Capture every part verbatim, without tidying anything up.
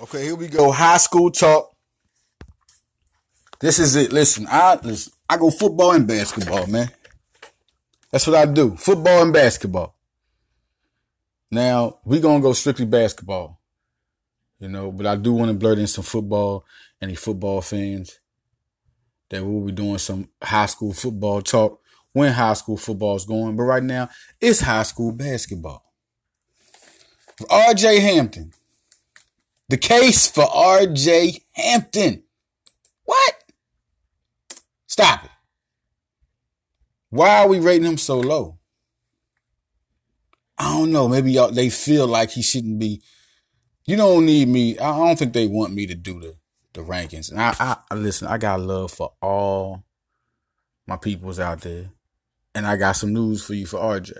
Okay, here we go. High school talk. This is it. Listen, I listen, I go football and basketball, man. That's what I do. Football and basketball. Now, we're going to go strictly basketball, you know, but I do want to blurt in some football, any football fans, that we'll be doing some high school football talk when high school football is going. But right now, it's high school basketball. For R J. Hampton. The case for R J. Hampton. What? Stop it. Why are we rating him so low? I don't know. Maybe y'all, they feel like he shouldn't be. You don't need me. I don't think they want me to do the, the rankings. And I, I listen, I got love for all my peoples out there. And I got some news for you for R J.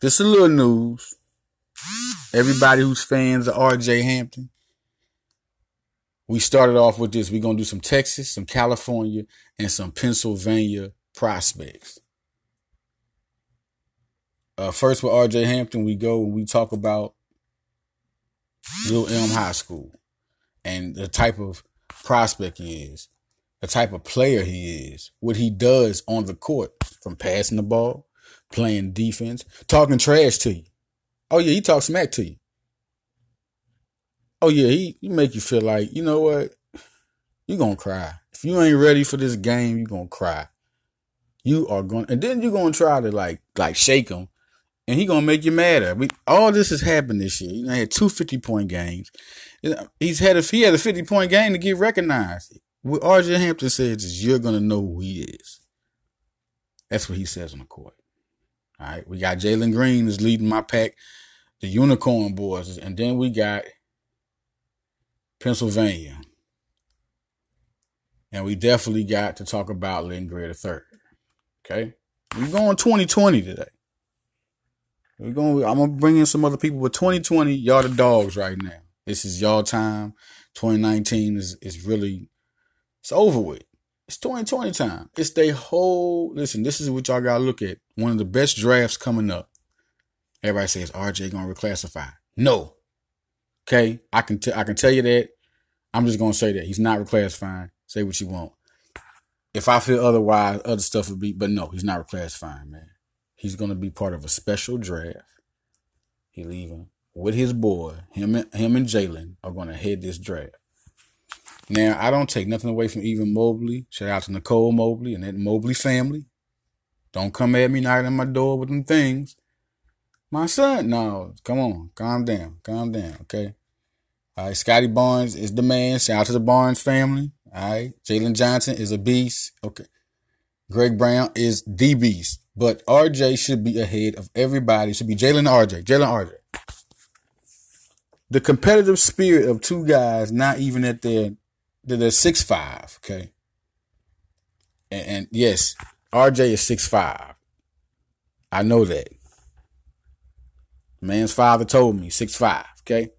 Just a little news. Everybody who's fans of R J Hampton. We started off with this. We're going to do some Texas, some California, and some Pennsylvania prospects. Uh, first with R J Hampton, we go and we talk about Little Elm High School and the type of prospect he is, the type of player he is, what he does on the court, from passing the ball, playing defense, talking trash to you. Oh, yeah, he talks smack to you. Oh, yeah, he, he make you feel like, you know what, you're going to cry. If you ain't ready for this game, you're going to cry. You are going, and then you're going to try to like like shake him. And he gonna make you mad at me. All this has happened this year. You know, he had two fifty-point games. He's had a he had a fifty-point game to get recognized. What R J Hampton says is you're gonna know who he is. That's what he says on the court. All right, we got Jalen Green is leading my pack, the Unicorn boys, and then we got Pennsylvania, and we definitely got to talk about Lynn Greer the third. Okay, we're going twenty twenty today. We're going. I'm gonna bring in some other people, but twenty twenty, y'all the dogs right now. This is y'all time. twenty nineteen is is really it's over with. It's twenty twenty time. It's they whole. Listen, this is what y'all gotta look at. One of the best drafts coming up. Everybody says R J gonna reclassify. No. Okay, I can t- I can tell you that. I'm just gonna say that he's not reclassifying. Say what you want. If I feel otherwise, other stuff would be, but no, he's not reclassifying, man. He's going to be part of a special draft. He leaving with his boy. Him and, him and Jalen are going to head this draft. Now, I don't take nothing away from Evan Mobley. Shout out to Nicole Mobley and that Mobley family. Don't come at me knocking on my door with them things. My son, no, come on, calm down, calm down, okay? All right, Scotty Barnes is the man. Shout out to the Barnes family. All right, Jalen Johnson is a beast. Okay, Greg Brown is the beast, but R J should be ahead of everybody. It should be Jalen R J, Jalen R J. The competitive spirit of two guys, not even at their, they're six five. Okay, and, and yes, R J is six five. I know that. Man's father told me six five. Okay,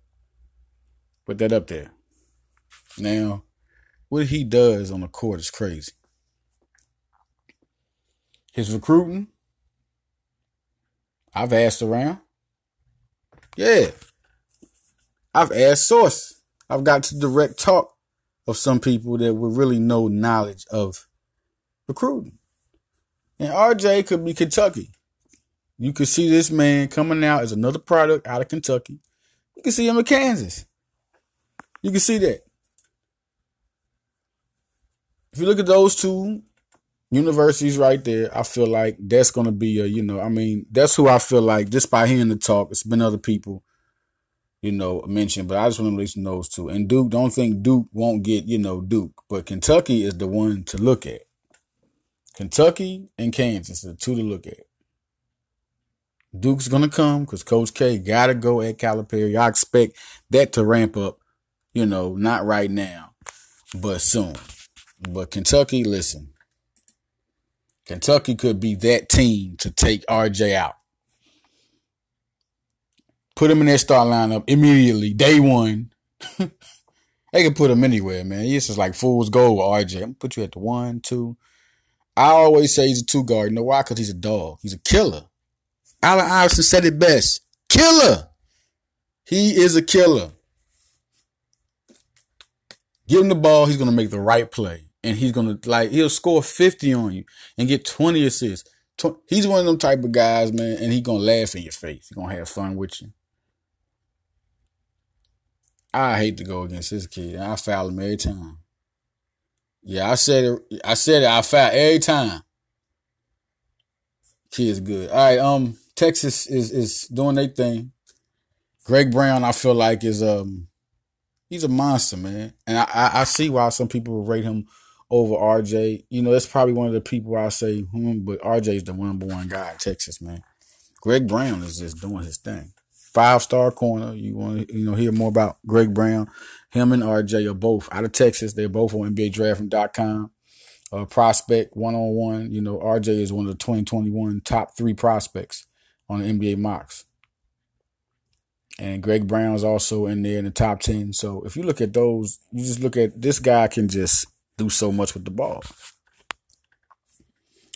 put that up there. Now. What he does on the court is crazy. His recruiting, I've asked around. Yeah. I've asked sources. I've got to direct talk of some people that with really no knowledge of recruiting. And R J could be Kentucky. You could see this man coming out as another product out of Kentucky. You can see him in Kansas. You can see that. If you look at those two universities right there, I feel like that's going to be a, you know, I mean, that's who I feel like just by hearing the talk. It's been other people, you know, mentioned, but I just want to mention those two. And Duke, don't think Duke won't get, you know, Duke, but Kentucky is the one to look at. Kentucky and Kansas are the two to look at. Duke's going to come because Coach K got to go at Calipari. I expect that to ramp up, you know, not right now, but soon. But Kentucky, listen, Kentucky could be that team to take R J out. Put him in their star lineup immediately, day one. They can put him anywhere, man. This is like fool's gold with R J. I'm going to put you at the one, two. I always say he's a two guard. You know why? Because he's a dog. He's a killer. Allen Iverson said it best. Killer. He is a killer. Give him the ball. He's going to make the right play. And he's going to, like, he'll score fifty on you and get twenty assists. Tw- he's one of them type of guys, man, and he's going to laugh in your face. He's going to have fun with you. I hate to go against this kid. I foul him every time. Yeah, I said it. I said it. I foul every time. Kid's good. All right, um, Texas is is doing their thing. Greg Brown, I feel like, is um, he's a monster, man. And I, I, I see why some people rate him over R J. You know, that's probably one of the people I say, hmm, but R J's the number one guy in Texas, man. Greg Brown is just doing his thing. Five-star corner. You want to, you know, hear more about Greg Brown. Him and R J are both out of Texas. They're both on N B A Draft dot com. Uh, prospect one-on-one. You know, R J is one of the twenty twenty-one top three prospects on the N B A mocks. And Greg Brown's also in there in the top ten. So if you look at those, you just look at this guy can just do so much with the ball.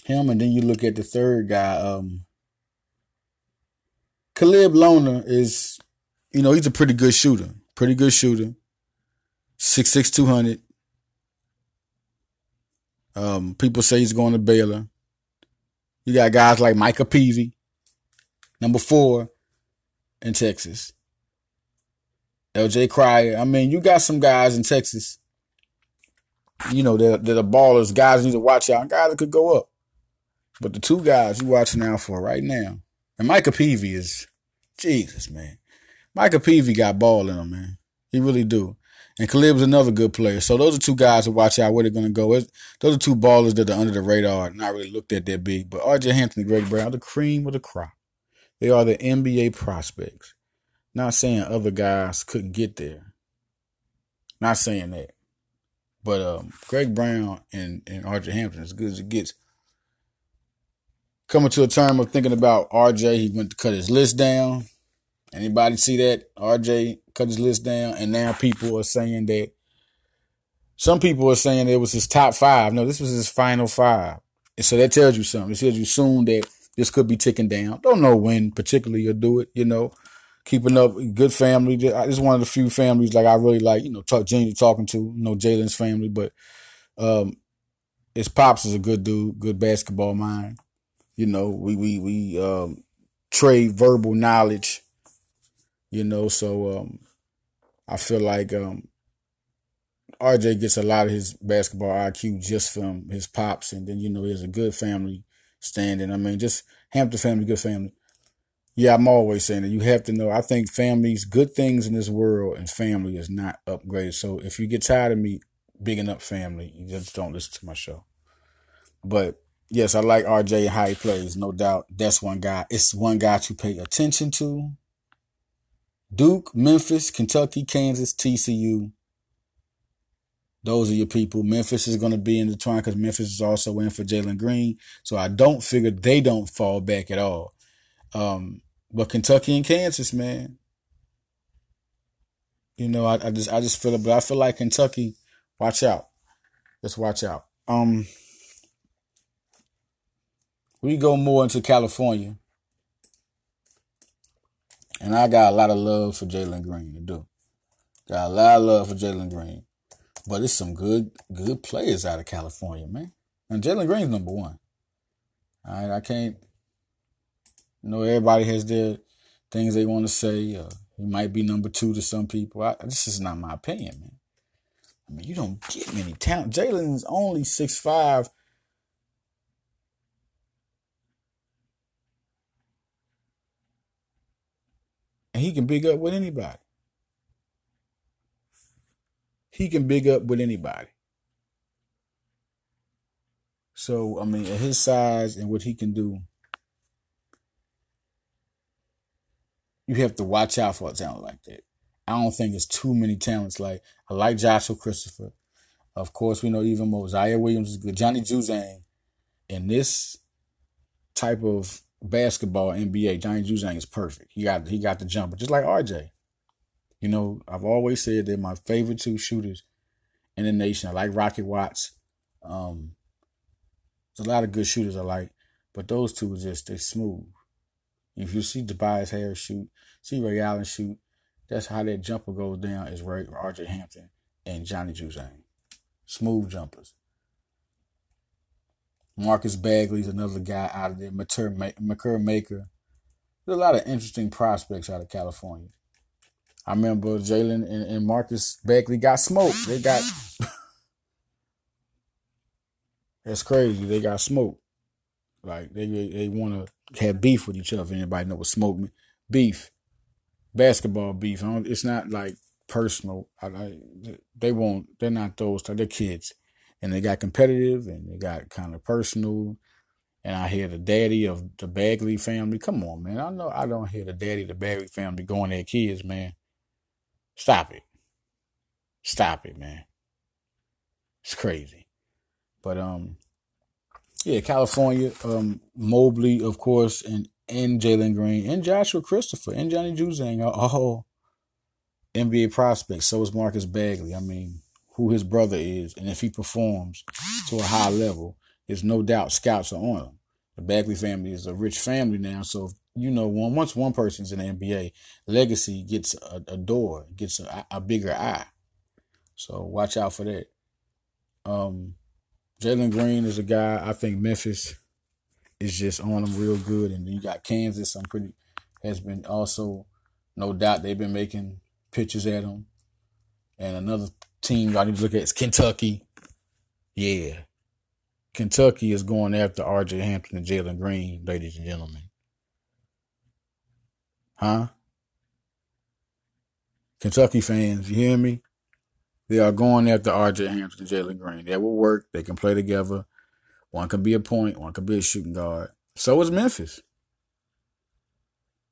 Him, and then you look at the third guy, um, Caleb Loner is, you know, he's a pretty good shooter. Pretty good shooter. six six, two hundred. Um, people say he's going to Baylor. You got guys like Micah Peavy, number four in Texas. L J Cryer. I mean, you got some guys in Texas, you know, that are ballers. Guys need to watch out. Guys that could go up. But the two guys you watching out for right now. And Micah Peavy is, Jesus, man. Micah Peavy got ball in him, man. He really do. And Caleb's another good player. So those are two guys to watch out where they're going to go. It's, those are two ballers that are under the radar and not really looked at that big. But R J Hampton and Greg Brown are the cream of the crop. They are the N B A prospects. Not saying other guys couldn't get there. Not saying that. But um, Greg Brown and, and R J Hampton, as good as it gets. Coming to a term of thinking about R J, he went to cut his list down. Anybody see that? R J cut his list down, and now people are saying that. Some people are saying it was his top five. No, this was his final five. And so that tells you something. It tells you soon that this could be ticking down. Don't know when particularly you'll do it, you know. Keeping up good family. It's one of the few families like I really like, you know, talk, Junior talking to, you know, Jalen's family. But um, his pops is a good dude, good basketball mind. You know, we we we um, trade verbal knowledge. You know, so um, I feel like um, R J gets a lot of his basketball I Q just from his pops, and then you know, there's a good family standing. I mean, just Hampton family, good family. Yeah, I'm always saying that you have to know. I think families, good things in this world, and family is not upgraded. So if you get tired of me bigging up family, you just don't listen to my show. But yes, I like R J and how he plays, no doubt. That's one guy. It's one guy to pay attention to. Duke, Memphis, Kentucky, Kansas, T C U. Those are your people. Memphis is going to be in the twine because Memphis is also in for Jalen Green. So I don't figure they don't fall back at all. Um, but Kentucky and Kansas, man. You know, I, I just I just feel it. But I feel like Kentucky, watch out. Just watch out. Um... We go more into California. And I got a lot of love for Jalen Green to do. Got a lot of love for Jalen Green. But it's some good, good players out of California, man. And Jalen Green's number one. All right, I can't. You know, everybody has their things they want to say. Uh, he might be number two to some people. I, this is not my opinion, man. I mean, you don't get many talent. Jalen's only six five. And he can big up with anybody. He can big up with anybody. So, I mean, at his size and what he can do, you have to watch out for a talent like that. I don't think it's too many talents. Like, I like Joshua Christopher. Of course, we know even more. Zaire Williams is good. Johnny Juzang. And this type of basketball, N B A, Johnny Juzang is perfect. He got he got the jumper, just like R J. You know, I've always said they're my favorite two shooters in the nation. I like Rocket Watts. Um, there's a lot of good shooters I like, but those two are just, they're smooth. If you see Tobias Harris shoot, see Ray Allen shoot, that's how that jumper goes down is Ray, R J Hampton and Johnny Juzang. Smooth jumpers. Marcus Bagley's another guy out of there. McCurr Maker. There's a lot of interesting prospects out of California. I remember Jalen and, and Marcus Bagley got smoked. They got... That's crazy. They got smoked. Like, they they want to have beef with each other. Anybody know what smoke means? Beef. Basketball beef. I don't, it's not, like, personal. I, I, they won't... They're not those type. They're kids. And they got competitive, and they got kind of personal. And I hear the daddy of the Bagley family. Come on, man. I know I don't hear the daddy of the Bagley family going at kids, man. Stop it. Stop it, man. It's crazy. But, um, yeah, California, um, Mobley, of course, and, and Jalen Green, and Joshua Christopher, and Johnny Juzang are all N B A prospects. So is Marcus Bagley. I mean, who his brother is, and if he performs to a high level, there's no doubt scouts are on him. The Bagley family is a rich family now, so if, you know, one, once one person's in the N B A, legacy gets a, a door, gets a, a bigger eye. So watch out for that. Um, Jalen Green is a guy. I think Memphis is just on him real good, and you got Kansas. I'm pretty has been also, no doubt, they've been making pitches at him, and another team I need to look at is Kentucky. Yeah. Kentucky is going after R J. Hampton and Jalen Green, ladies and gentlemen. Huh? Kentucky fans, you hear me? They are going after R J. Hampton and Jalen Green. That will work. They can play together. One can be a point. One can be a shooting guard. So is Memphis.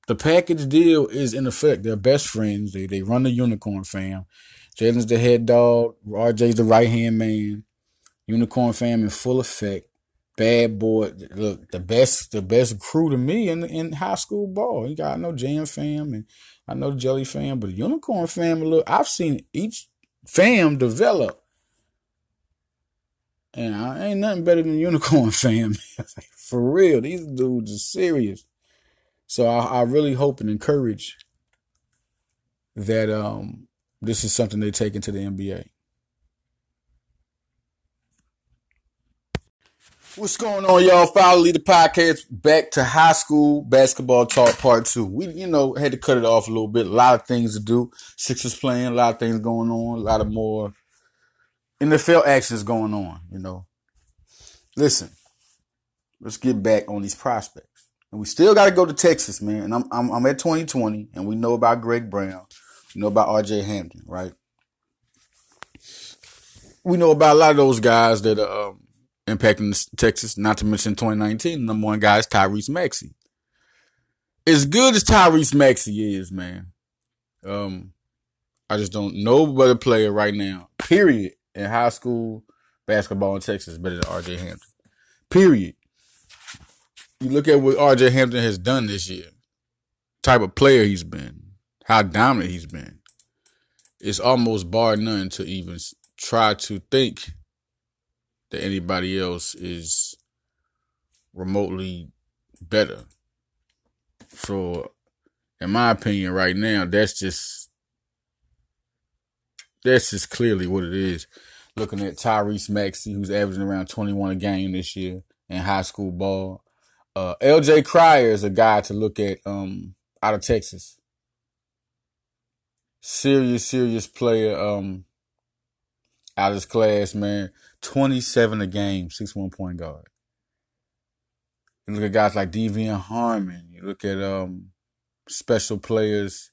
The package deal is in effect. They're best friends. They, they run the Unicorn fam. Jalen's the head dog. R J's the right-hand man. Unicorn fam in full effect. Bad boy. Look, the best the best crew to me in in high school ball. You got, I know Jam fam, and I know the Jelly fam, but the Unicorn fam, look, I've seen each fam develop. And I ain't nothing better than Unicorn fam. For real, these dudes are serious. So I, I really hope and encourage that um, this is something they take into the N B A. What's going on, y'all? Follow Leader Podcast, back to high school basketball talk part two. We, you know, had to cut it off a little bit. A lot of things to do. Sixers playing, a lot of things going on, a lot of more N F L actions going on, you know. Listen, let's get back on these prospects. And we still got to go to Texas, man. And I'm, I'm I'm at twenty twenty, and we know about Greg Brown. We know about R J. Hampton, right? We know about a lot of those guys that are... Um, impacting Texas, not to mention twenty nineteen, the number one guy is Tyrese Maxey. As good as Tyrese Maxey is, man, um, I just don't know but a player right now, period, in high school basketball in Texas better than R J. Hampton, period. You look at what R J. Hampton has done this year, type of player he's been, how dominant he's been. It's almost bar none to even try to think that anybody else is remotely better. So, in my opinion, right now, that's just that's just clearly what it is. Looking at Tyrese Maxey, who's averaging around twenty-one a game this year in high school ball. Uh, L J Cryer is a guy to look at um, out of Texas. Serious, serious player um, out of his class, man. twenty-seven a game, six one point guard. You look at guys like Devian Harmon. You look at um, special players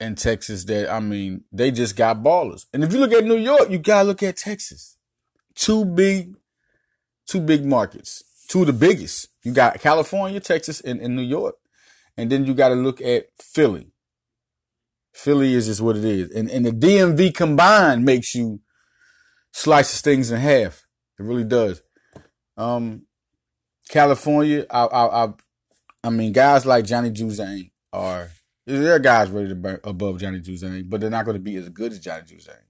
in Texas that, I mean, they just got ballers. And if you look at New York, you got to look at Texas. Two big, two big markets. Two of the biggest. You got California, Texas, and, and New York. And then you got to look at Philly. Philly is just what it is. And, and the D M V combined makes you... slices things in half. It really does. Um, California, I, I, I, I mean, guys like Johnny Juzang are, there are guys rated above Johnny Juzang, but they're not going to be as good as Johnny Juzang.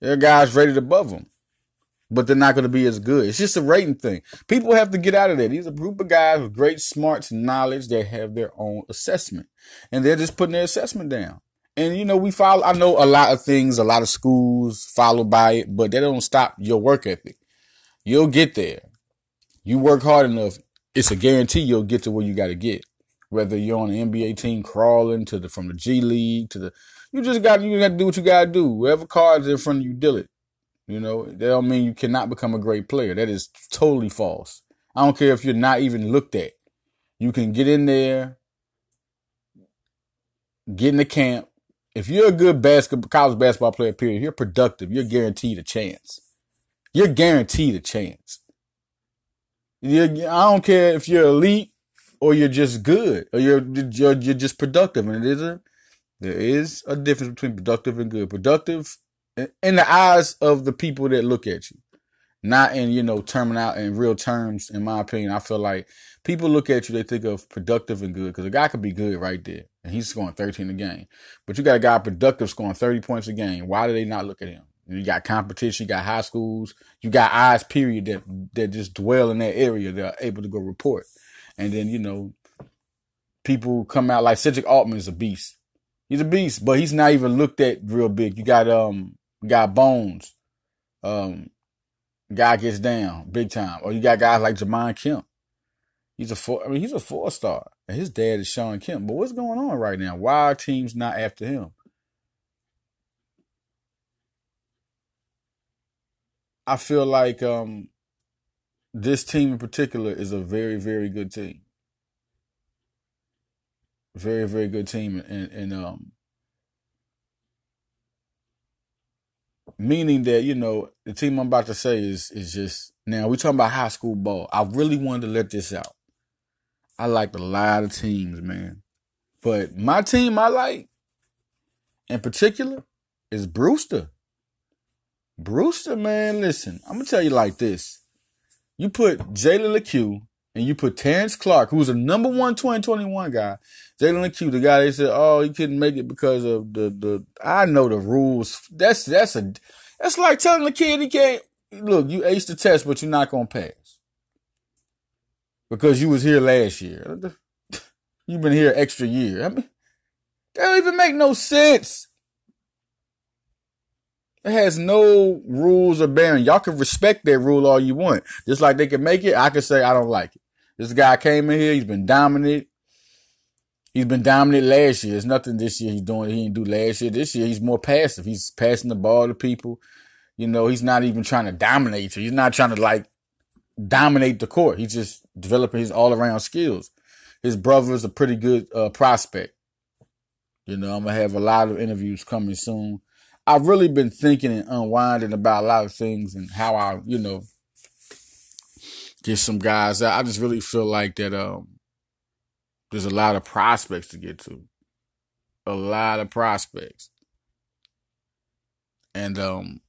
There are guys rated above him, but they're not going to be as good. It's just a rating thing. People have to get out of that. These are a group of guys with great smarts and knowledge that have their own assessment, and they're just putting their assessment down. And, you know, we follow, I know a lot of things, a lot of schools follow by it, but they don't stop your work ethic. You'll get there. You work hard enough, it's a guarantee you'll get to where you got to get. Whether you're on an N B A team crawling to the, from the G League to the, you just got, you got to do what you got to do. Whatever cards in front of you, deal it. You know, that don't mean you cannot become a great player. That is totally false. I don't care if you're not even looked at. You can get in there, get in the camp. If you're a good basketball, college basketball player, period, you're productive. You're guaranteed a chance. You're guaranteed a chance. You're, I don't care if you're elite or you're just good or you're, you're, you're just productive. And it is a, there is a difference between productive and good. Productive in the eyes of the people that look at you, not in, you know, terming out in real terms. In my opinion, I feel like people look at you, they think of productive and good because a guy could be good right there. And he's scoring thirteen a game. But you got a guy productive scoring thirty points a game. Why do they not look at him? You got competition. You got high schools. You got eyes, period, that, that just dwell in that area. They're able to go report. And then, you know, people come out like Cedric Altman's a beast. He's a beast, but he's not even looked at real big. You got um, got Bones. Um, guy gets down big time. Or you got guys like Jamon Kemp. He's a four, I mean, he's a four-star. And his dad is Sean Kemp. But what's going on right now? Why are teams not after him? I feel like um, this team in particular is a very, very good team. Very, very good team. And, and um, meaning that, you know, the team I'm about to say is, is just, now we're talking about high school ball. I really wanted to let this out. I like a lot of teams, man. But my team I like in particular is Brewster. Brewster, man, listen, I'm going to tell you like this. You put Jalen LeCue and you put Terrence Clark, who's a number one twenty twenty-one guy. Jalen LeCue, the guy they said, oh, he couldn't make it because of the, the, I know the rules. That's, that's a, that's like telling the kid he can't, look, you aced the test, but you're not going to pass. Because you was here last year. You've been here extra year. I mean, that don't even make no sense. It has no rules or bearing. Y'all can respect that rule all you want. Just like they can make it, I can say I don't like it. This guy came in here. He's been dominant. He's been dominant last year. There's nothing this year he's doing that he didn't do last year. This year he's more passive. He's passing the ball to people. You know, he's not even trying to dominate you. He's not trying to, like, dominate the court. He's just developing his all-around skills. His brother is a pretty good uh, prospect. You know, I'm going to have a lot of interviews coming soon. I've really been thinking and unwinding about a lot of things and how I, you know, get some guys out. I just really feel like that um, there's a lot of prospects to get to. A lot of prospects. And, um,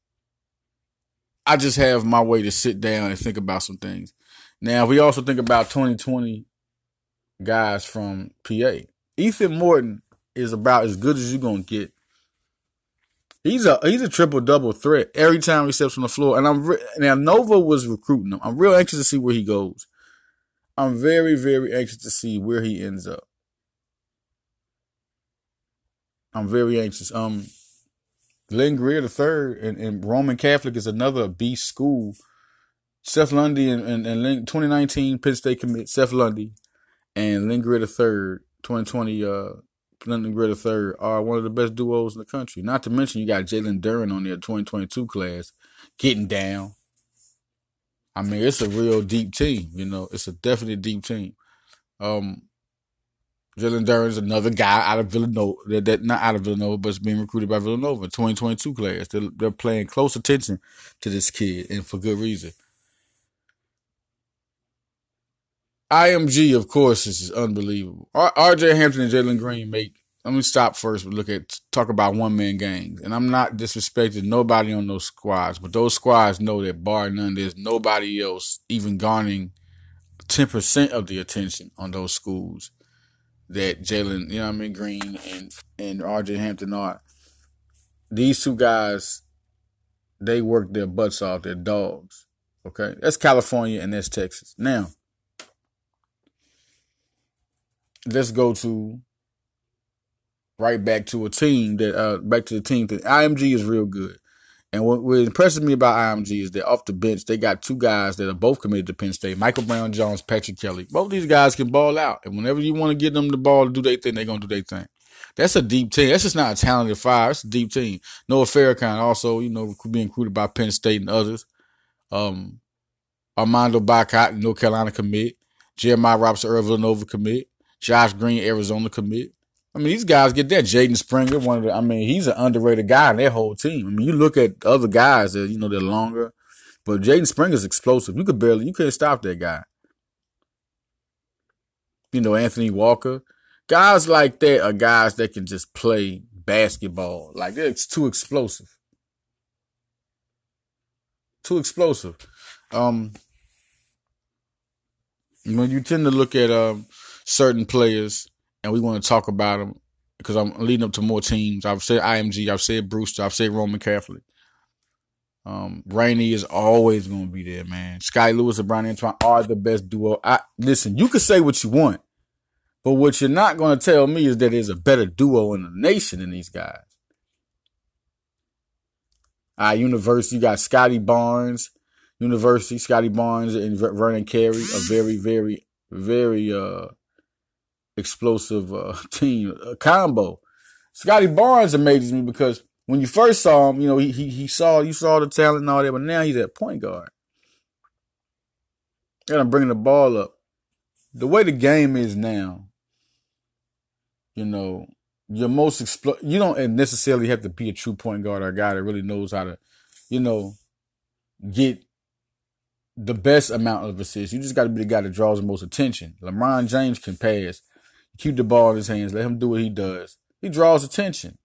I just have my way to sit down and think about some things. Now, we also think about twenty twenty guys from P A. Ethan Morton is about as good as you're going to get. He's a he's a triple-double threat every time he steps on the floor. And I'm re- now, Nova was recruiting him. I'm real anxious to see where he goes. I'm very, very anxious to see where he ends up. I'm very anxious. Um. Lynn Greer the third and, and Roman Catholic is another beast school. Seth Lundy and, and, and Lynn, twenty nineteen Penn State commit Seth Lundy and Lynn Greer the third, twenty twenty uh, Lynn Greer the third are one of the best duos in the country. Not to mention you got Jalen Duren on their twenty twenty-two class getting down. I mean, it's a real deep team, you know. It's a definitely deep team. Um, Jalen Duren is another guy out of Villanova, that, that not out of Villanova, but it's being recruited by Villanova, twenty twenty-two class. They're, they're paying close attention to this kid, and for good reason. I M G, of course, is unbelievable. R J Hampton and Jalen Green make, let me stop first, but look at, talk about one-man gangs. And I'm not disrespecting nobody on those squads, but those squads know that bar none, there's nobody else even garnering ten percent of the attention on those schools that Jalen, you know what I mean, Green and, and R J Hampton are. These two guys, they work their butts off. They're dogs, okay? That's California and that's Texas. Now, let's go to right back to a team that uh, back to the team that I M G is real good. And what, what impresses me about I M G is that off the bench, they got two guys that are both committed to Penn State, Michael Brown Jones, Patrick Kelly. Both these guys can ball out. And whenever you want to get them the ball to do their thing, they're going to do their thing. That's a deep team. That's just not a talented five. It's a deep team. Noah Farrakhan also, you know, being recruited by Penn State and others. Um, Armando Bacot, North Carolina commit. Jeremiah Robinson, Villanova commit. Josh Green, Arizona commit. I mean, these guys get that. Jaden Springer, one of the, I mean, he's an underrated guy in their whole team. I mean, you look at other guys that, you know, they're longer, but Jaden Springer's explosive. You could barely, you couldn't stop that guy. You know, Anthony Walker. Guys like that are guys that can just play basketball. Like, it's too explosive. Too explosive. Um, when you tend to look at um, certain players, and we want to talk about them because I'm leading up to more teams. I've said I M G. I've said Brewster. I've said Roman Catholic. Um, Rainey is always going to be there, man. Sky Lewis and Bryan Antoine are the best duo. I listen, you can say what you want, but what you're not going to tell me is that there's a better duo in the nation than these guys. Our University, you got Scotty Barnes, University, Scotty Barnes and Vernon Carey, a very, very, very... uh. explosive uh, team uh, combo. Scotty Barnes amazes me because when you first saw him, you know, he he he saw you saw the talent and all that, but now he's at point guard. And I'm bringing the ball up. The way the game is now, you know, your most expl- you don't necessarily have to be a true point guard or a guy that really knows how to, you know, get the best amount of assists. You just got to be the guy that draws the most attention. LeBron James can pass. Keep the ball in his hands. Let him do what he does. He draws attention.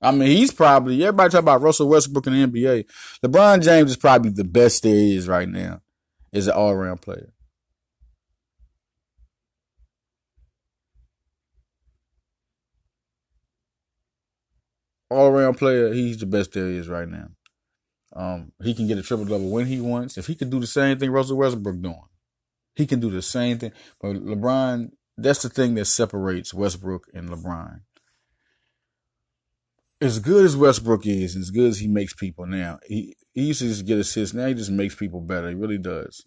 I mean, he's probably, everybody talk about Russell Westbrook in the N B A. LeBron James is probably the best there is right now as an all-around player. All-around player, he's the best there is right now. Um, he can get a triple-double when he wants. If he could do the same thing Russell Westbrook doing, he can do the same thing. But LeBron... that's the thing that separates Westbrook and LeBron. As good as Westbrook is, as good as he makes people now, he, he used to just get assists. Now he just makes people better. He really does.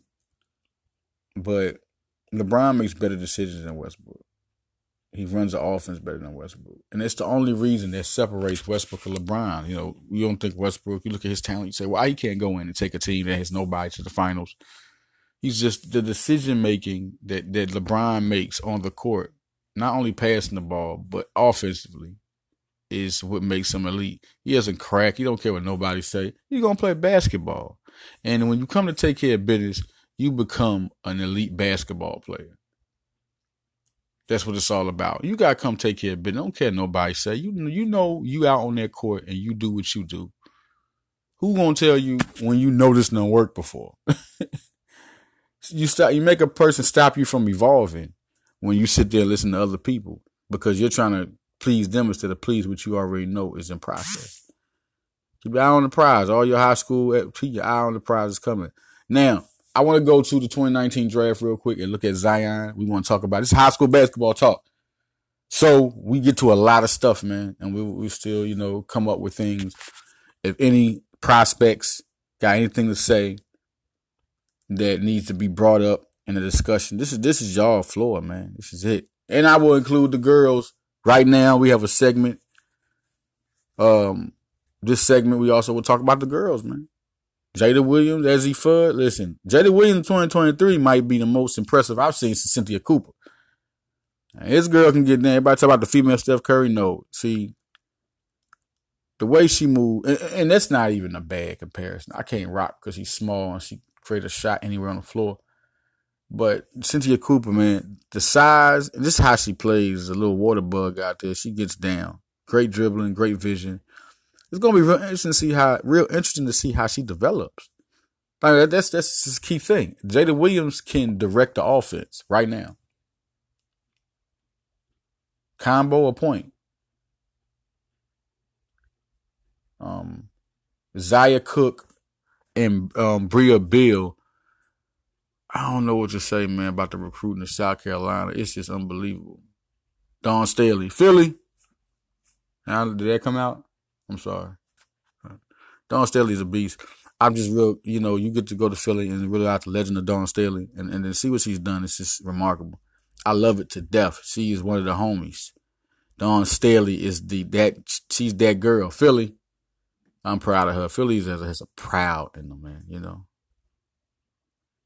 But LeBron makes better decisions than Westbrook. He runs the offense better than Westbrook. And that's the only reason that separates Westbrook from LeBron. You know, you don't think Westbrook, you look at his talent, you say, well, he can't go in and take a team that has nobody to the finals. He's just the decision-making that, that LeBron makes on the court, not only passing the ball, but offensively, is what makes him elite. He doesn't crack. He don't care what nobody say. He's going to play basketball. And when you come to take care of business, you become an elite basketball player. That's what it's all about. You got to come take care of business. Don't care what nobody say. You, you know you out on that court and you do what you do. Who going to tell you when you know this done work before? You stop. You make a person stop you from evolving when you sit there and listen to other people because you're trying to please them instead of please what you already know is in process. Keep your eye on the prize. All your high school, keep your eye on the prize is coming. Now, I want to go to the twenty nineteen draft real quick and look at Zion. We want to talk about this high school basketball talk. So we get to a lot of stuff, man, and we we still, you know, come up with things. If any prospects got anything to say that needs to be brought up in a discussion, This is this is y'all floor, man. This is it. And I will include the girls. Right now, we have a segment. Um, this segment, we also will talk about the girls, man. Jada Williams, Ezzie Fudd. Listen, Jada Williams twenty twenty-three might be the most impressive I've seen since Cynthia Cooper. Now, this girl can get there. Everybody talk about the female Steph Curry. No, see, the way she moved, and, and that's not even a bad comparison. I can't rock because she's small and she create a shot anywhere on the floor. But Cynthia Cooper, man, the size, and this is how she plays, is a little water bug out there. She gets down. Great dribbling, great vision. It's going to be real interesting to see how, real interesting to see how she develops. Like, that's, that's the key thing. Jada Williams can direct the offense right now. Combo or point. Um, Zaya Cook and um, Bria Bill, I don't know what to say, man, about the recruiting of South Carolina. It's just unbelievable. Dawn Staley, Philly, Now, did that come out? I'm sorry. Dawn Staley's a beast. I'm just real, you know, you get to go to Philly and really out the legend of Dawn Staley and, and then see what she's done. It's just remarkable. I love it to death. She is one of the homies. Dawn Staley is the, that, she's that girl. Philly, I'm proud of her. Philly has, has a proud in them, man, you know.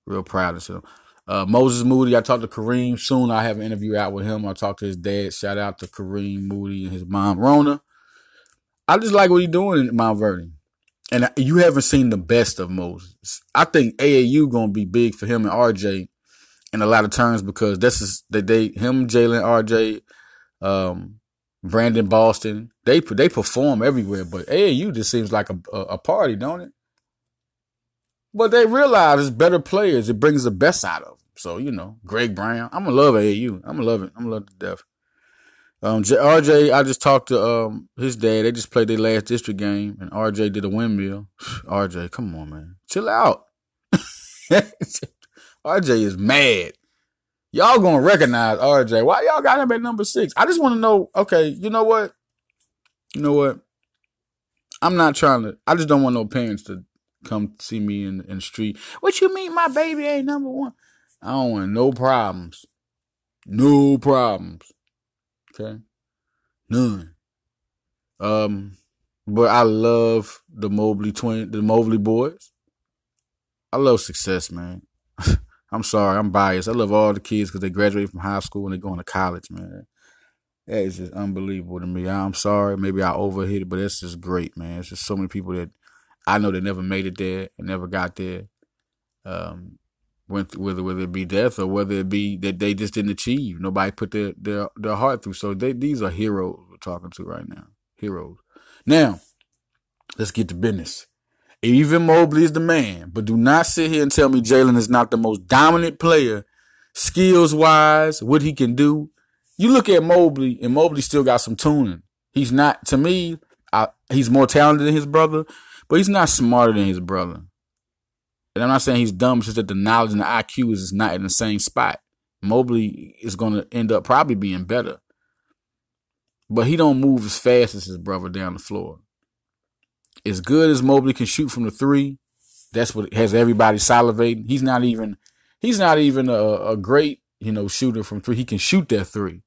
Real proud of them. Uh, Moses Moody, I talked to Kareem. Soon I have an interview out with him. I talked to his dad. Shout out to Kareem Moody and his mom, Rona. I just like what he's doing in Mount Vernon. And you haven't seen the best of Moses. I think A A U going to be big for him and R J in a lot of terms because this is they, they him, Jalen, R J, um, Brandon Boston. They they perform everywhere, but A A U just seems like a, a, a party, don't it? But they realize it's better players. It brings the best out of them. So, you know, Greg Brown. I'm going to love A A U. I'm going to love it. I'm going to love it to death. Um, R J, I just talked to um his dad. They just played their last district game, and R J did a windmill. R J, come on, man. Chill out. R J is mad. Y'all going to recognize R J. Why y'all got him at number six? I just want to know, okay, you know what? You know what? I'm not trying to. I just don't want no parents to come see me in, in the street. What you mean my baby ain't number one? I don't want no problems. No problems. Okay. None. Um, but I love the Mobley twin, the Mobley boys. I love success, man. I'm sorry, I'm biased. I love all the kids because they graduate from high school and they're going to college, man. That is just unbelievable to me. I'm sorry, maybe I overhit it, but that's just great, man. It's just so many people that I know that never made it there and never got there. Um, Whether whether it be death or whether it be that they just didn't achieve. Nobody put their their, their heart through. So they, these are heroes we're talking to right now. Heroes. Now, let's get to business. Evan Mobley is the man. But do not sit here and tell me Jalen is not the most dominant player. Skills-wise, what he can do. You look at Mobley, and Mobley still got some tuning. He's not, to me, I, he's more talented than his brother. But he's not smarter than his brother. And I'm not saying he's dumb, it's just that the knowledge and the I Q is not in the same spot. Mobley is going to end up probably being better. But he don't move as fast as his brother down the floor. As good as Mobley can shoot from the three, that's what has everybody salivating. He's not even he's not even a, a great, you know, shooter from three. He can shoot that three.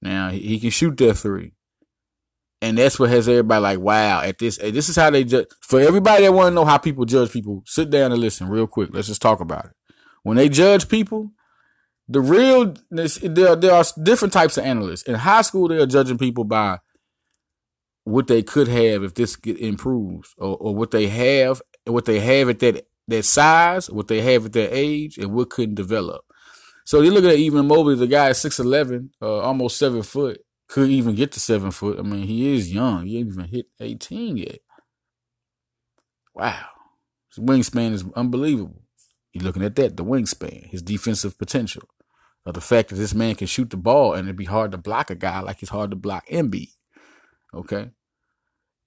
Now, he, he can shoot that three. And that's what has everybody like, wow, at this, this is how they judge. For everybody that want to know how people judge people, sit down and listen real quick. Let's just talk about it. When they judge people, the real, there, there are different types of analysts. In high school, they are judging people by what they could have if this improves or, or what they have, what they have at that, that size, what they have at their age, and what couldn't develop. So you look at even Mobley, the guy is six eleven, uh, almost seven foot. Could even get to seven foot. I mean, he is young. He ain't even hit eighteen yet. Wow. His wingspan is unbelievable. You're looking at that, the wingspan, his defensive potential, or the fact that this man can shoot the ball and it'd be hard to block a guy like it's hard to block Embiid. Okay.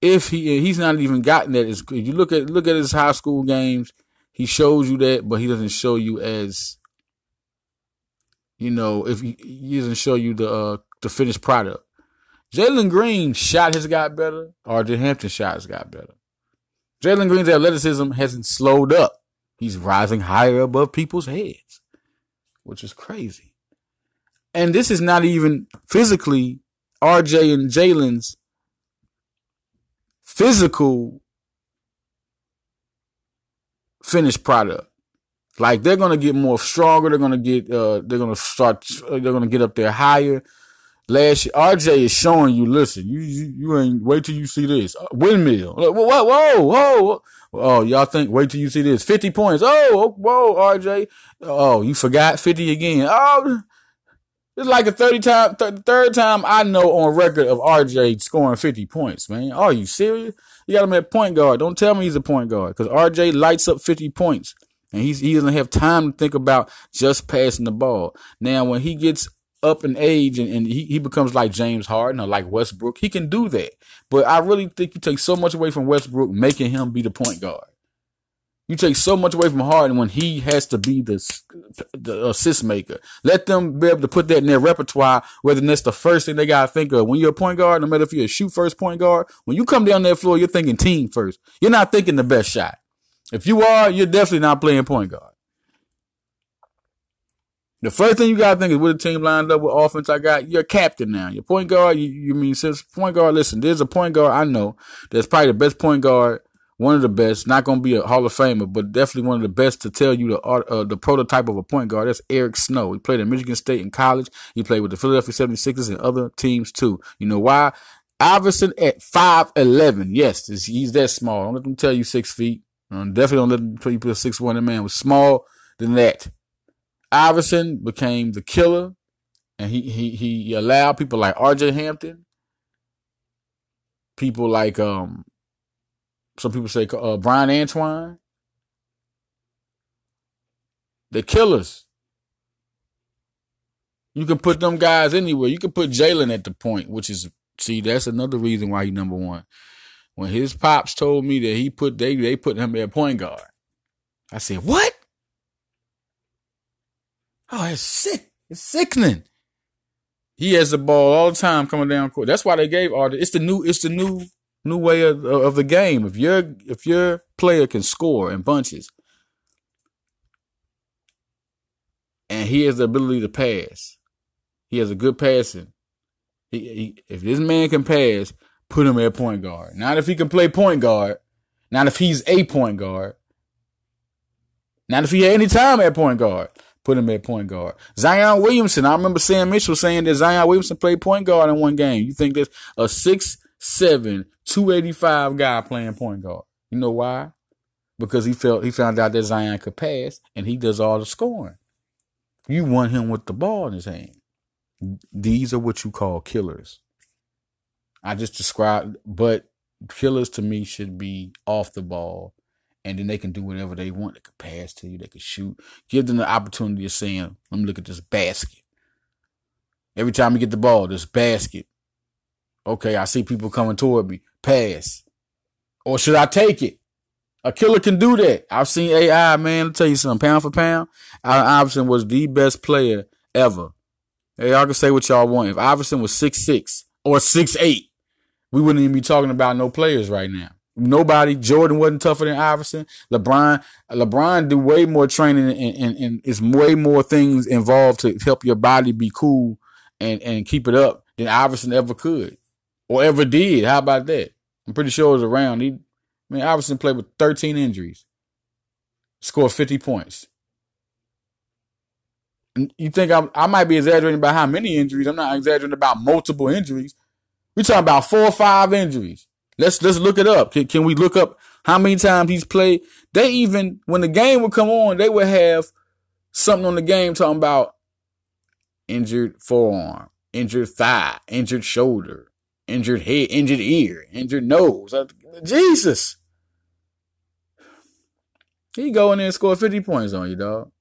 If he he's not even gotten that, as good. You look at look at his high school games, he shows you that, but he doesn't show you as, you know, if he, he doesn't show you the uh, the finished product. Jalen Green shot his got better. R J Hampton shot his got better. Jalen Green's athleticism hasn't slowed up. He's rising higher above people's heads, which is crazy. And this is not even physically R J and Jalen's physical finished product. Like they're going to get more stronger. They're going to get, uh, they're going to start, they're going to get up there higher. Last year, R J is showing you, listen, you, you, you ain't, wait till you see this. Windmill. Whoa, whoa, whoa. Oh, y'all think, wait till you see this. fifty points. Oh, whoa, R J. Oh, you forgot fifty again. Oh, it's like a thirty time, th- third time I know on record of R J scoring fifty points, man. Are you serious? You got him at point guard. Don't tell me he's a point guard because R J lights up fifty points and he's, he doesn't have time to think about just passing the ball. Now, when he gets up in age and, and he, he becomes like James Harden or like Westbrook. He can do that. But I really think you take so much away from Westbrook, making him be the point guard. You take so much away from Harden when he has to be the, the assist maker. Let them be able to put that in their repertoire, whether that's the first thing they got to think of. When you're a point guard, no matter if you're a shoot first point guard, when you come down that floor, you're thinking team first. You're not thinking the best shot. If you are, you're definitely not playing point guard. The first thing you got to think is what the team lined up, what offense I got. You're a captain now. Your point guard, you, you mean since point guard, listen, there's a point guard I know that's probably the best point guard. One of the best, not going to be a Hall of Famer, but definitely one of the best to tell you the uh, the prototype of a point guard. That's Eric Snow. He played at Michigan State in college. He played with the Philadelphia seventy-sixers and other teams, too. You know why? Iverson at five eleven. Yes, he's that small. Don't let them tell you six feet. Um, definitely don't let them tell you put a six one. That man was small than that. Iverson became the killer, and he he, he allowed people like R J. Hampton, people like... um. Some people say uh, Bryan Antoine. They're killers. You can put them guys anywhere. You can put Jalen at the point, which is, see, that's another reason why he's number one. When his pops told me that he put, they, they put him at point guard. I said, what? Oh, it's sick. It's sickening. He has the ball all the time coming down court. That's why they gave R J. It's the new, it's the new. New way of, of the game. If your if your player can score in bunches, and he has the ability to pass, he has a good passing. He, he, if this man can pass, put him at point guard. Not if he can play point guard. Not if he's a point guard. Not if he had any time at point guard. Put him at point guard. Zion Williamson. I remember Sam Mitchell saying that Zion Williamson played point guard in one game. You think that's a six? Seven, two eighty-five guy playing point guard. You know why? Because he felt he found out that Zion could pass, and he does all the scoring. You want him with the ball in his hand. These are what you call killers. I just described, but killers to me should be off the ball, and then they can do whatever they want. They can pass to you. They can shoot. Give them the opportunity of saying, let me look at this basket. Every time you get the ball, this basket. Okay, I see people coming toward me. Pass. Or should I take it? A killer can do that. I've seen A I, man. I'll tell you something. Pound for pound, Iverson was the best player ever. Hey, y'all can say what y'all want. If Iverson was six six or six eight, we wouldn't even be talking about no players right now. Nobody. Jordan wasn't tougher than Iverson. LeBron. LeBron do way more training and, and, and it's way more things involved to help your body be cool and, and keep it up than Iverson ever could. Or ever did. How about that? I'm pretty sure it was around. He, I mean, Iverson played with thirteen injuries. Scored fifty points. And you think I'm, I might be exaggerating about how many injuries. I'm not exaggerating about multiple injuries. We're talking about four or five injuries. Let's let's look it up. Can, can we look up how many times he's played? They even, when the game would come on, they would have something on the game talking about injured forearm, injured thigh, injured shoulder. Injured head, injured ear, injured nose. Jesus. He go in there and score fifty points on you, dog.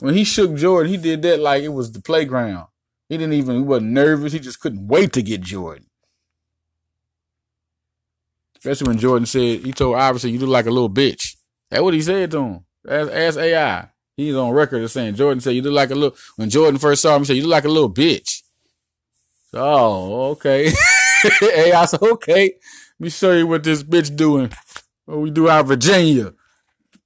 When he shook Jordan, he did that like it was the playground. He didn't even, he wasn't nervous. He just couldn't wait to get Jordan. Especially when Jordan said, he told Iverson, you look like a little bitch. That's what he said to him. Ask, ask A I. He's on record as saying, Jordan said, you look like a little, when Jordan first saw him, he said, you look like a little bitch. Oh, okay. Hey, I said, okay. Let me show you what this bitch doing. What we do out of Virginia.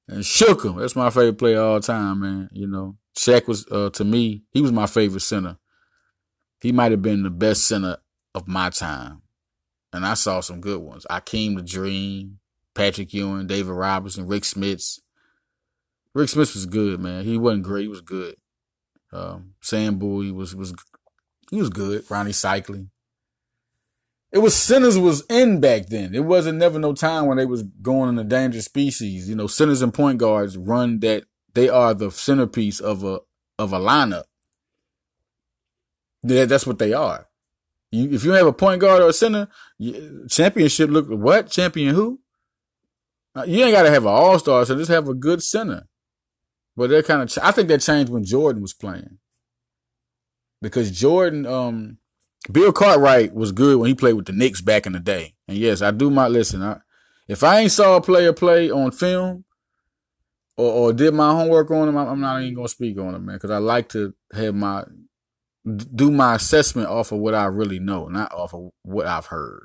And shook him. That's my favorite player of all time, man. You know, Shaq was, uh, to me, he was my favorite center. He might have been the best center of my time. And I saw some good ones. Akeem the Dream, Patrick Ewing, David Robinson, Rick Smits. Rick Smits was good, man. He wasn't great. He was good. Um, Sam Bowie was was good. He was good. Ronnie Cycling. It was centers was in back then. It wasn't never no time when they was going in a dangerous species. You know, centers and point guards run that. They are the centerpiece of a of a lineup. Yeah, that's what they are. You, if you have a point guard or a center, you, championship look what? Champion who? You ain't got to have an all-star, so just have a good center. But that kind of, I think that changed when Jordan was playing. Because Jordan, um, Bill Cartwright was good when he played with the Knicks back in the day. And yes, I do my listen. I, If I ain't saw a player play on film or, or did my homework on him, I'm not even going to speak on him, man, because I like to have my do my assessment off of what I really know, not off of what I've heard,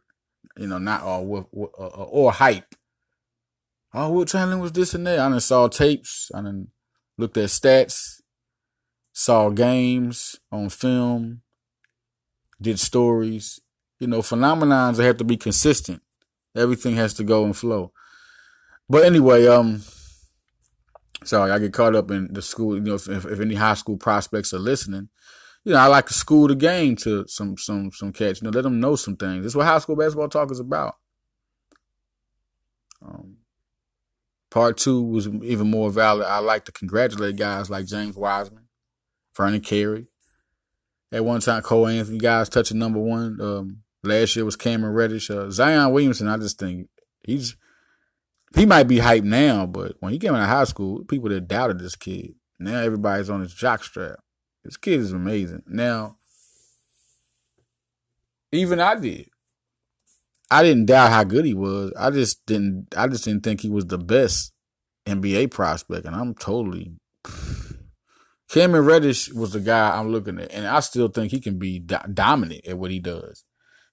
you know, not all or, or, or hype. Oh, what talent was this and that? I done saw tapes. I done looked at stats, saw games on film, did stories. You know, phenomenons have to be consistent. Everything has to go and flow. But anyway, um, sorry, I get caught up in the school. You know, if, if any high school prospects are listening, you know, I like to school the game to some some some cats. You know, let them know some things. That's what high school basketball talk is about. Um, part two was even more valid. I like to congratulate guys like James Wiseman, Vernon Carey. At one time, Cole Anthony, guys touching number one. Um, last year was Cameron Reddish. Uh, Zion Williamson, I just think he's he might be hyped now, but when he came out of high school, people that doubted this kid. Now everybody's on his jockstrap. This kid is amazing. Now, even I did. I didn't doubt how good he was. I just didn't. I just didn't think he was the best N B A prospect, and I'm totally. Cameron Reddish was the guy I'm looking at, and I still think he can be do- dominant at what he does.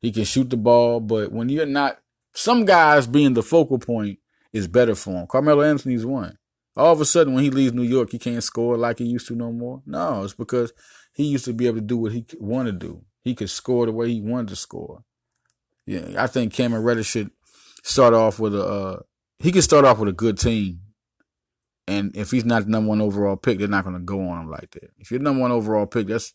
He can shoot the ball, but when you're not, some guys being the focal point is better for him. Carmelo Anthony's one. All of a sudden, when he leaves New York, he can't score like he used to no more. No, it's because he used to be able to do what he wanted to do. He could score the way he wanted to score. Yeah, I think Cameron Reddish should start off with a. Uh, he could start off with a good team. And if he's not the number one overall pick, they're not going to go on him like that. If you're number one overall pick, that's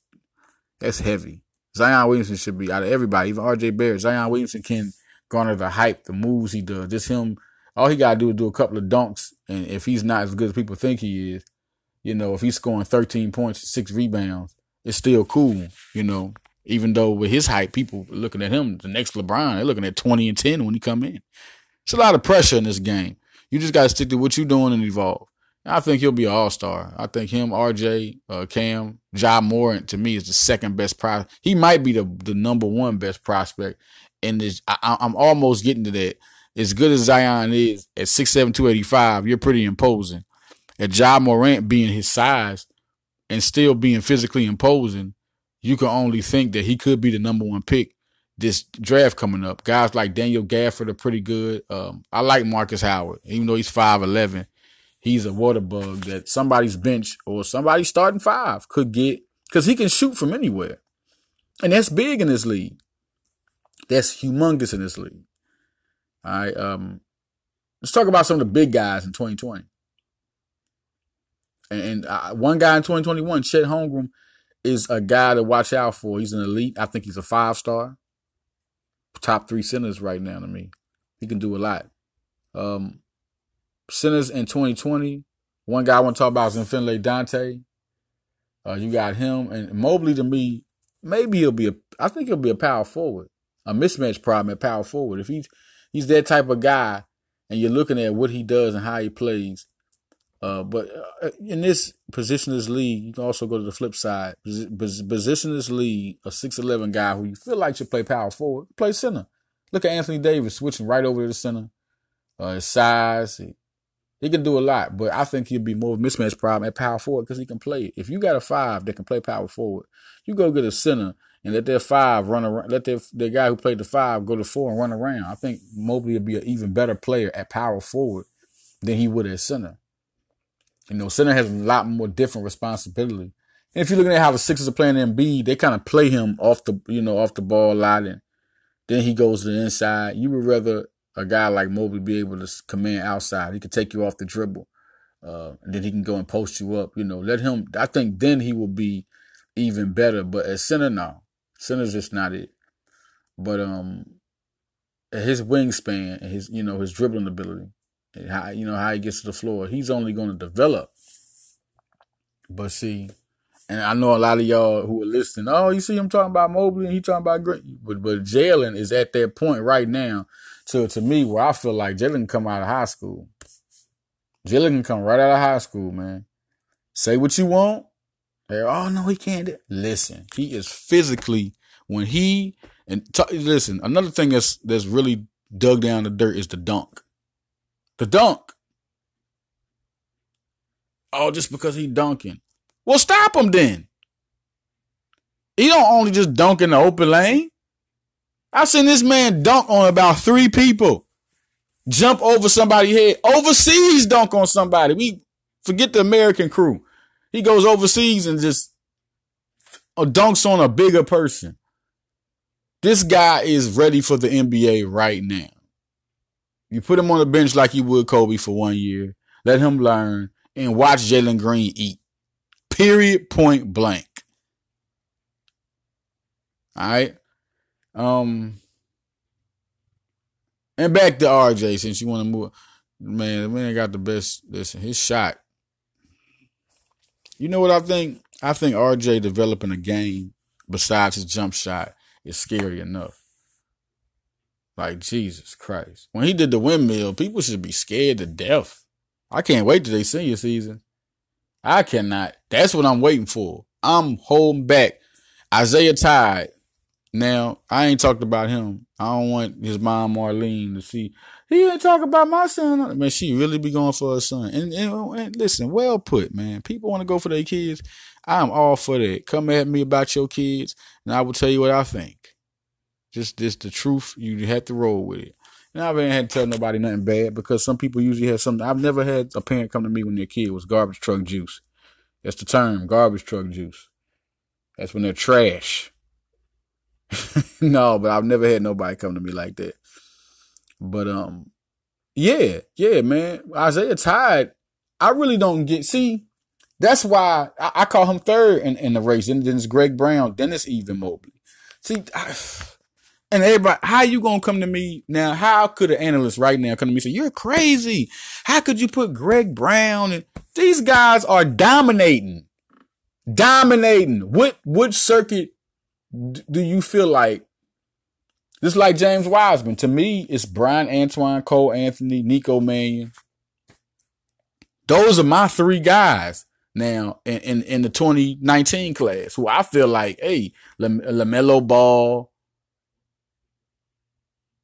that's heavy. Zion Williamson should be out of everybody, even R J Barrett. Zion Williamson can garner the hype, the moves he does. Just him, all he got to do is do a couple of dunks. And if he's not as good as people think he is, you know, if he's scoring thirteen points, six rebounds, it's still cool, you know, even though with his hype, people looking at him, the next LeBron, they're looking at twenty and ten when he come in. It's a lot of pressure in this game. You just got to stick to what you're doing and evolve. I think he'll be an all-star. I think him, R J, uh, Cam, Ja Morant, to me, is the second best prospect. He might be the, the number one best prospect. And I, I'm almost getting to that. As good as Zion is, at six seven, two eighty-five, you're pretty imposing. At Ja Morant being his size and still being physically imposing, you can only think that he could be the number one pick this draft coming up. Guys like Daniel Gafford are pretty good. Um, I like Marcus Howard, even though he's five eleven. He's a water bug that somebody's bench or somebody's starting five could get because he can shoot from anywhere. And that's big in this league. That's humongous in this league. All right. Um, let's talk about some of the big guys in twenty twenty. And, and uh, one guy in twenty twenty-one, Chet Holmgren, is a guy to watch out for. He's an elite. I think he's a five-star. Top three centers right now to me. He can do a lot. Um, Centers in twenty twenty, one guy I want to talk about is Nfindle Dante. Uh, you got him. And Mobley, to me, maybe he'll be a, I think he'll be a power forward. A mismatch problem at power forward. If he's, he's that type of guy and you're looking at what he does and how he plays. Uh, but in this positionless league, you can also go to the flip side. Positionless league, a six eleven guy who you feel like should play power forward, play center. Look at Anthony Davis switching right over to the center. Uh, his size, he, He can do a lot, but I think he'll be more of a mismatch problem at power forward because he can play it. If you got a five that can play power forward, you go get a center and let their five run around. Let their the guy who played the five go to four and run around. I think Mobley will be an even better player at power forward than he would at center. You know, center has a lot more different responsibility. And if you're looking at how the Sixers are playing Embiid, they kind of play him off the you know off the ball a lot, and then he goes to the inside. You would rather a guy like Mobley be able to command outside. He can take you off the dribble. Uh, and then he can go and post you up. You know, let him, I think then he will be even better. But at center, no. Center's just not it. But um, his wingspan and his, you know, his dribbling ability and how, you know, how he gets to the floor, he's only going to develop. But see, and I know a lot of y'all who are listening, oh, you see him talking about Mobley and he talking about great. But, but Jalen is at that point right now to, to me where I feel like Jalen can come out of high school. Jalen can come right out of high school, man. Say what you want. They're, oh, no, he can't. Listen, he is physically, when he, and t- listen, another thing that's that's really dug down the dirt is the dunk. to dunk. Oh, just because he dunking. Well, stop him then. He don't only just dunk in the open lane. I've seen this man dunk on about three people. Jump over somebody's head. Overseas dunk on somebody. We forget the American crew. He goes overseas and just dunks on a bigger person. This guy is ready for the N B A right now. You put him on the bench like you would Kobe for one year. Let him learn and watch Jalen Green eat. Period. Point blank. All right. Um, and back to R J, since you want to move. Man, the man got the best. Listen, his shot. You know what I think? I think R J developing a game besides his jump shot is scary enough. Like, Jesus Christ. When he did the windmill, people should be scared to death. I can't wait till they senior season. I cannot. That's what I'm waiting for. I'm holding back. Isaiah Tide. Now, I ain't talked about him. I don't want his mom, Marlene, to see. He ain't talking about my son. Man, she really be going for her son. And, and, and listen, well put, man. People want to go for their kids. I'm all for that. Come at me about your kids, and I will tell you what I think. Just, just the truth. You have to roll with it. And I ain't had to tell nobody nothing bad because some people usually have something. I've never had a parent come to me when their kid was garbage truck juice. That's the term, garbage truck juice. That's when they're trash. No, but I've never had nobody come to me like that. But um, yeah, yeah, man. Isaiah Tide, I really don't get. See, that's why I, I call him third in, in the race. Then, then it's Greg Brown. Then it's Evan Mobley. See, I, and everybody, how you gonna come to me now? How could an analyst right now come to me and say you're crazy? How could you put Greg Brown and these guys are dominating, dominating? What what circuit do you feel like? Just like James Wiseman. To me, it's Bryan Antoine, Cole Anthony, Nico Mannion. Those are my three guys now in, in, in the twenty nineteen class who I feel like, hey, Lam- LaMelo Ball.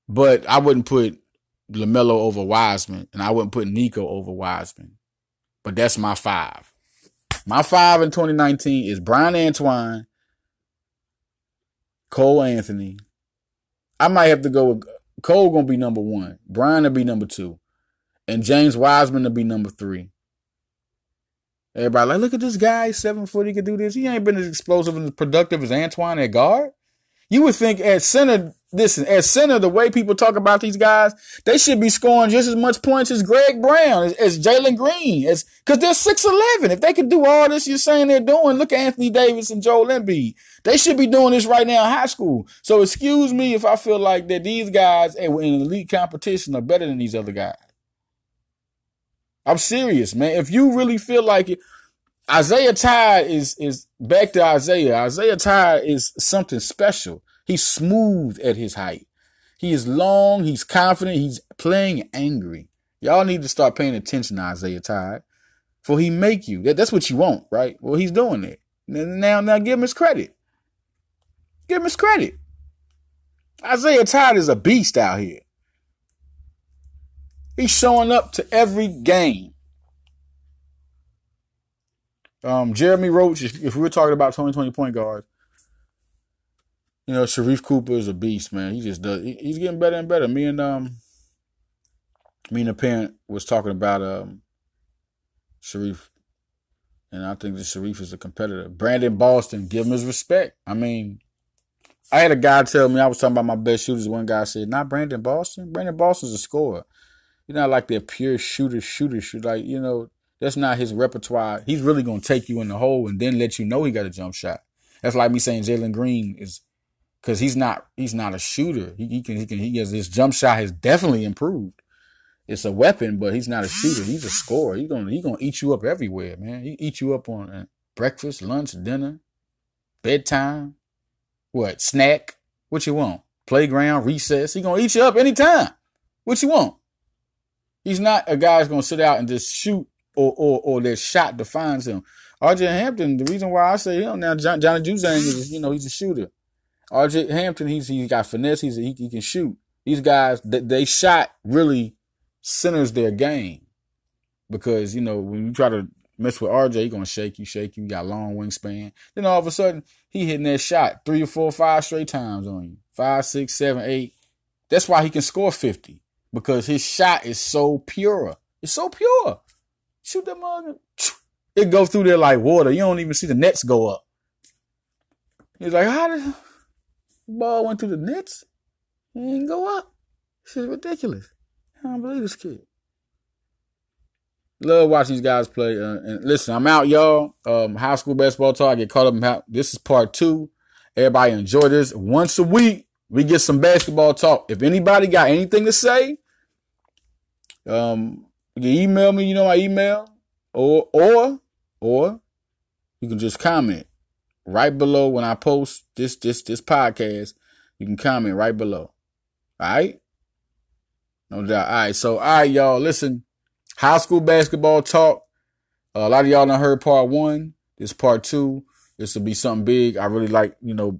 But I wouldn't put LaMelo over Wiseman, and I wouldn't put Nico over Wiseman. But that's my five. My five in twenty nineteen is Bryan Antoine, Cole Anthony. I might have to go with Cole going to be number one. Bryan will be number two. And James Wiseman will be number three. Everybody like, look at this guy. He's seven foot. He can do this. He ain't been as explosive and as productive as Antoine at guard. You would think at center, listen, at center, the way people talk about these guys, they should be scoring just as much points as Greg Brown, as, as Jalen Green, as because they're six eleven. If they could do all this you're saying they're doing, look at Anthony Davis and Joel Embiid. They should be doing this right now in high school. So excuse me if I feel like that these guys in elite competition are better than these other guys. I'm serious, man. If you really feel like it, Isaiah Tide is, is back to Isaiah. Isaiah Tide is something special. He's smooth at his height. He is long. He's confident. He's playing angry. Y'all need to start paying attention to Isaiah Tide, for he make you. That, that's what you want, right? Well, he's doing it. Now, now give him his credit. Give him his credit. Isaiah Tide is a beast out here. He's showing up to every game. Um, Jeremy Roach, if, if we were talking about twenty twenty point guards, you know, Sharif Cooper is a beast, man. He just does. He, he's getting better and better. Me and um, me and the parent was talking about um, Sharif, and I think that Sharif is a competitor. Brandon Boston, give him his respect. I mean, I had a guy tell me I was talking about my best shooters. One guy said, "Not Brandon Boston. Brandon Boston's a scorer. You're not like that pure shooter, shooter, shooter. Like, you know." That's not his repertoire. He's really going to take you in the hole and then let you know he got a jump shot. That's like me saying Jalen Green is because he's not he's not a shooter. He, he can he can he has his jump shot has definitely improved. It's a weapon, but he's not a shooter. He's a scorer. He's gonna he's gonna eat you up everywhere, man. He eat you up on uh, breakfast, lunch, dinner, bedtime, what snack? What you want? Playground, recess. He's gonna eat you up anytime. What you want? He's not a guy that's gonna sit out and just shoot. Or, or or their shot defines him. R J. Hampton, the reason why I say him now, John, Johnny Juzang is, you know, he's a shooter. R J. Hampton, he's he's got finesse. He's a, he, he can shoot. These guys, they, they shot really centers their game. Because, you know, when you try to mess with R J, he's going to shake you, shake you. You got long wingspan. Then all of a sudden, he hitting that shot three or four, five straight times on you. Five, six, seven, eight. That's why he can score fifty. Because his shot is so pure. It's so pure. Shoot that mother. It goes through there like water. You don't even see the nets go up. He's like, how did the ball went through the nets? It didn't go up. This is ridiculous. I don't believe this kid. Love watching these guys play. Uh, and listen, I'm out, y'all. Um, high school basketball talk. I get caught up in how this is part two. Everybody enjoy this. Once a week, we get some basketball talk. If anybody got anything to say, um, you can email me. You know my email, or or or you can just comment right below when I post this this this podcast. You can comment right below. All right, no doubt. All right, so all right, y'all. Listen. High school basketball talk. Uh, a lot of y'all done heard part one. This part two. This will be something big. I really like, you know,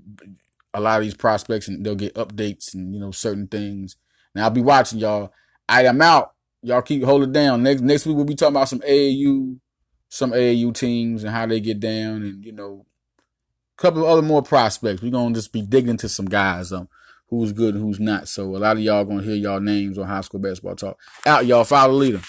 a lot of these prospects, and they'll get updates and, you know, certain things. And I'll be watching y'all. I am out. Y'all keep holding down. Next next week we'll be talking about some A A U, some A A U teams and how they get down, and, you know, a couple of other more prospects. We're gonna just be digging into some guys. Um, who's good and who's not. So a lot of y'all gonna hear y'all names on High School Basketball Talk. Out, y'all. Follow the leader.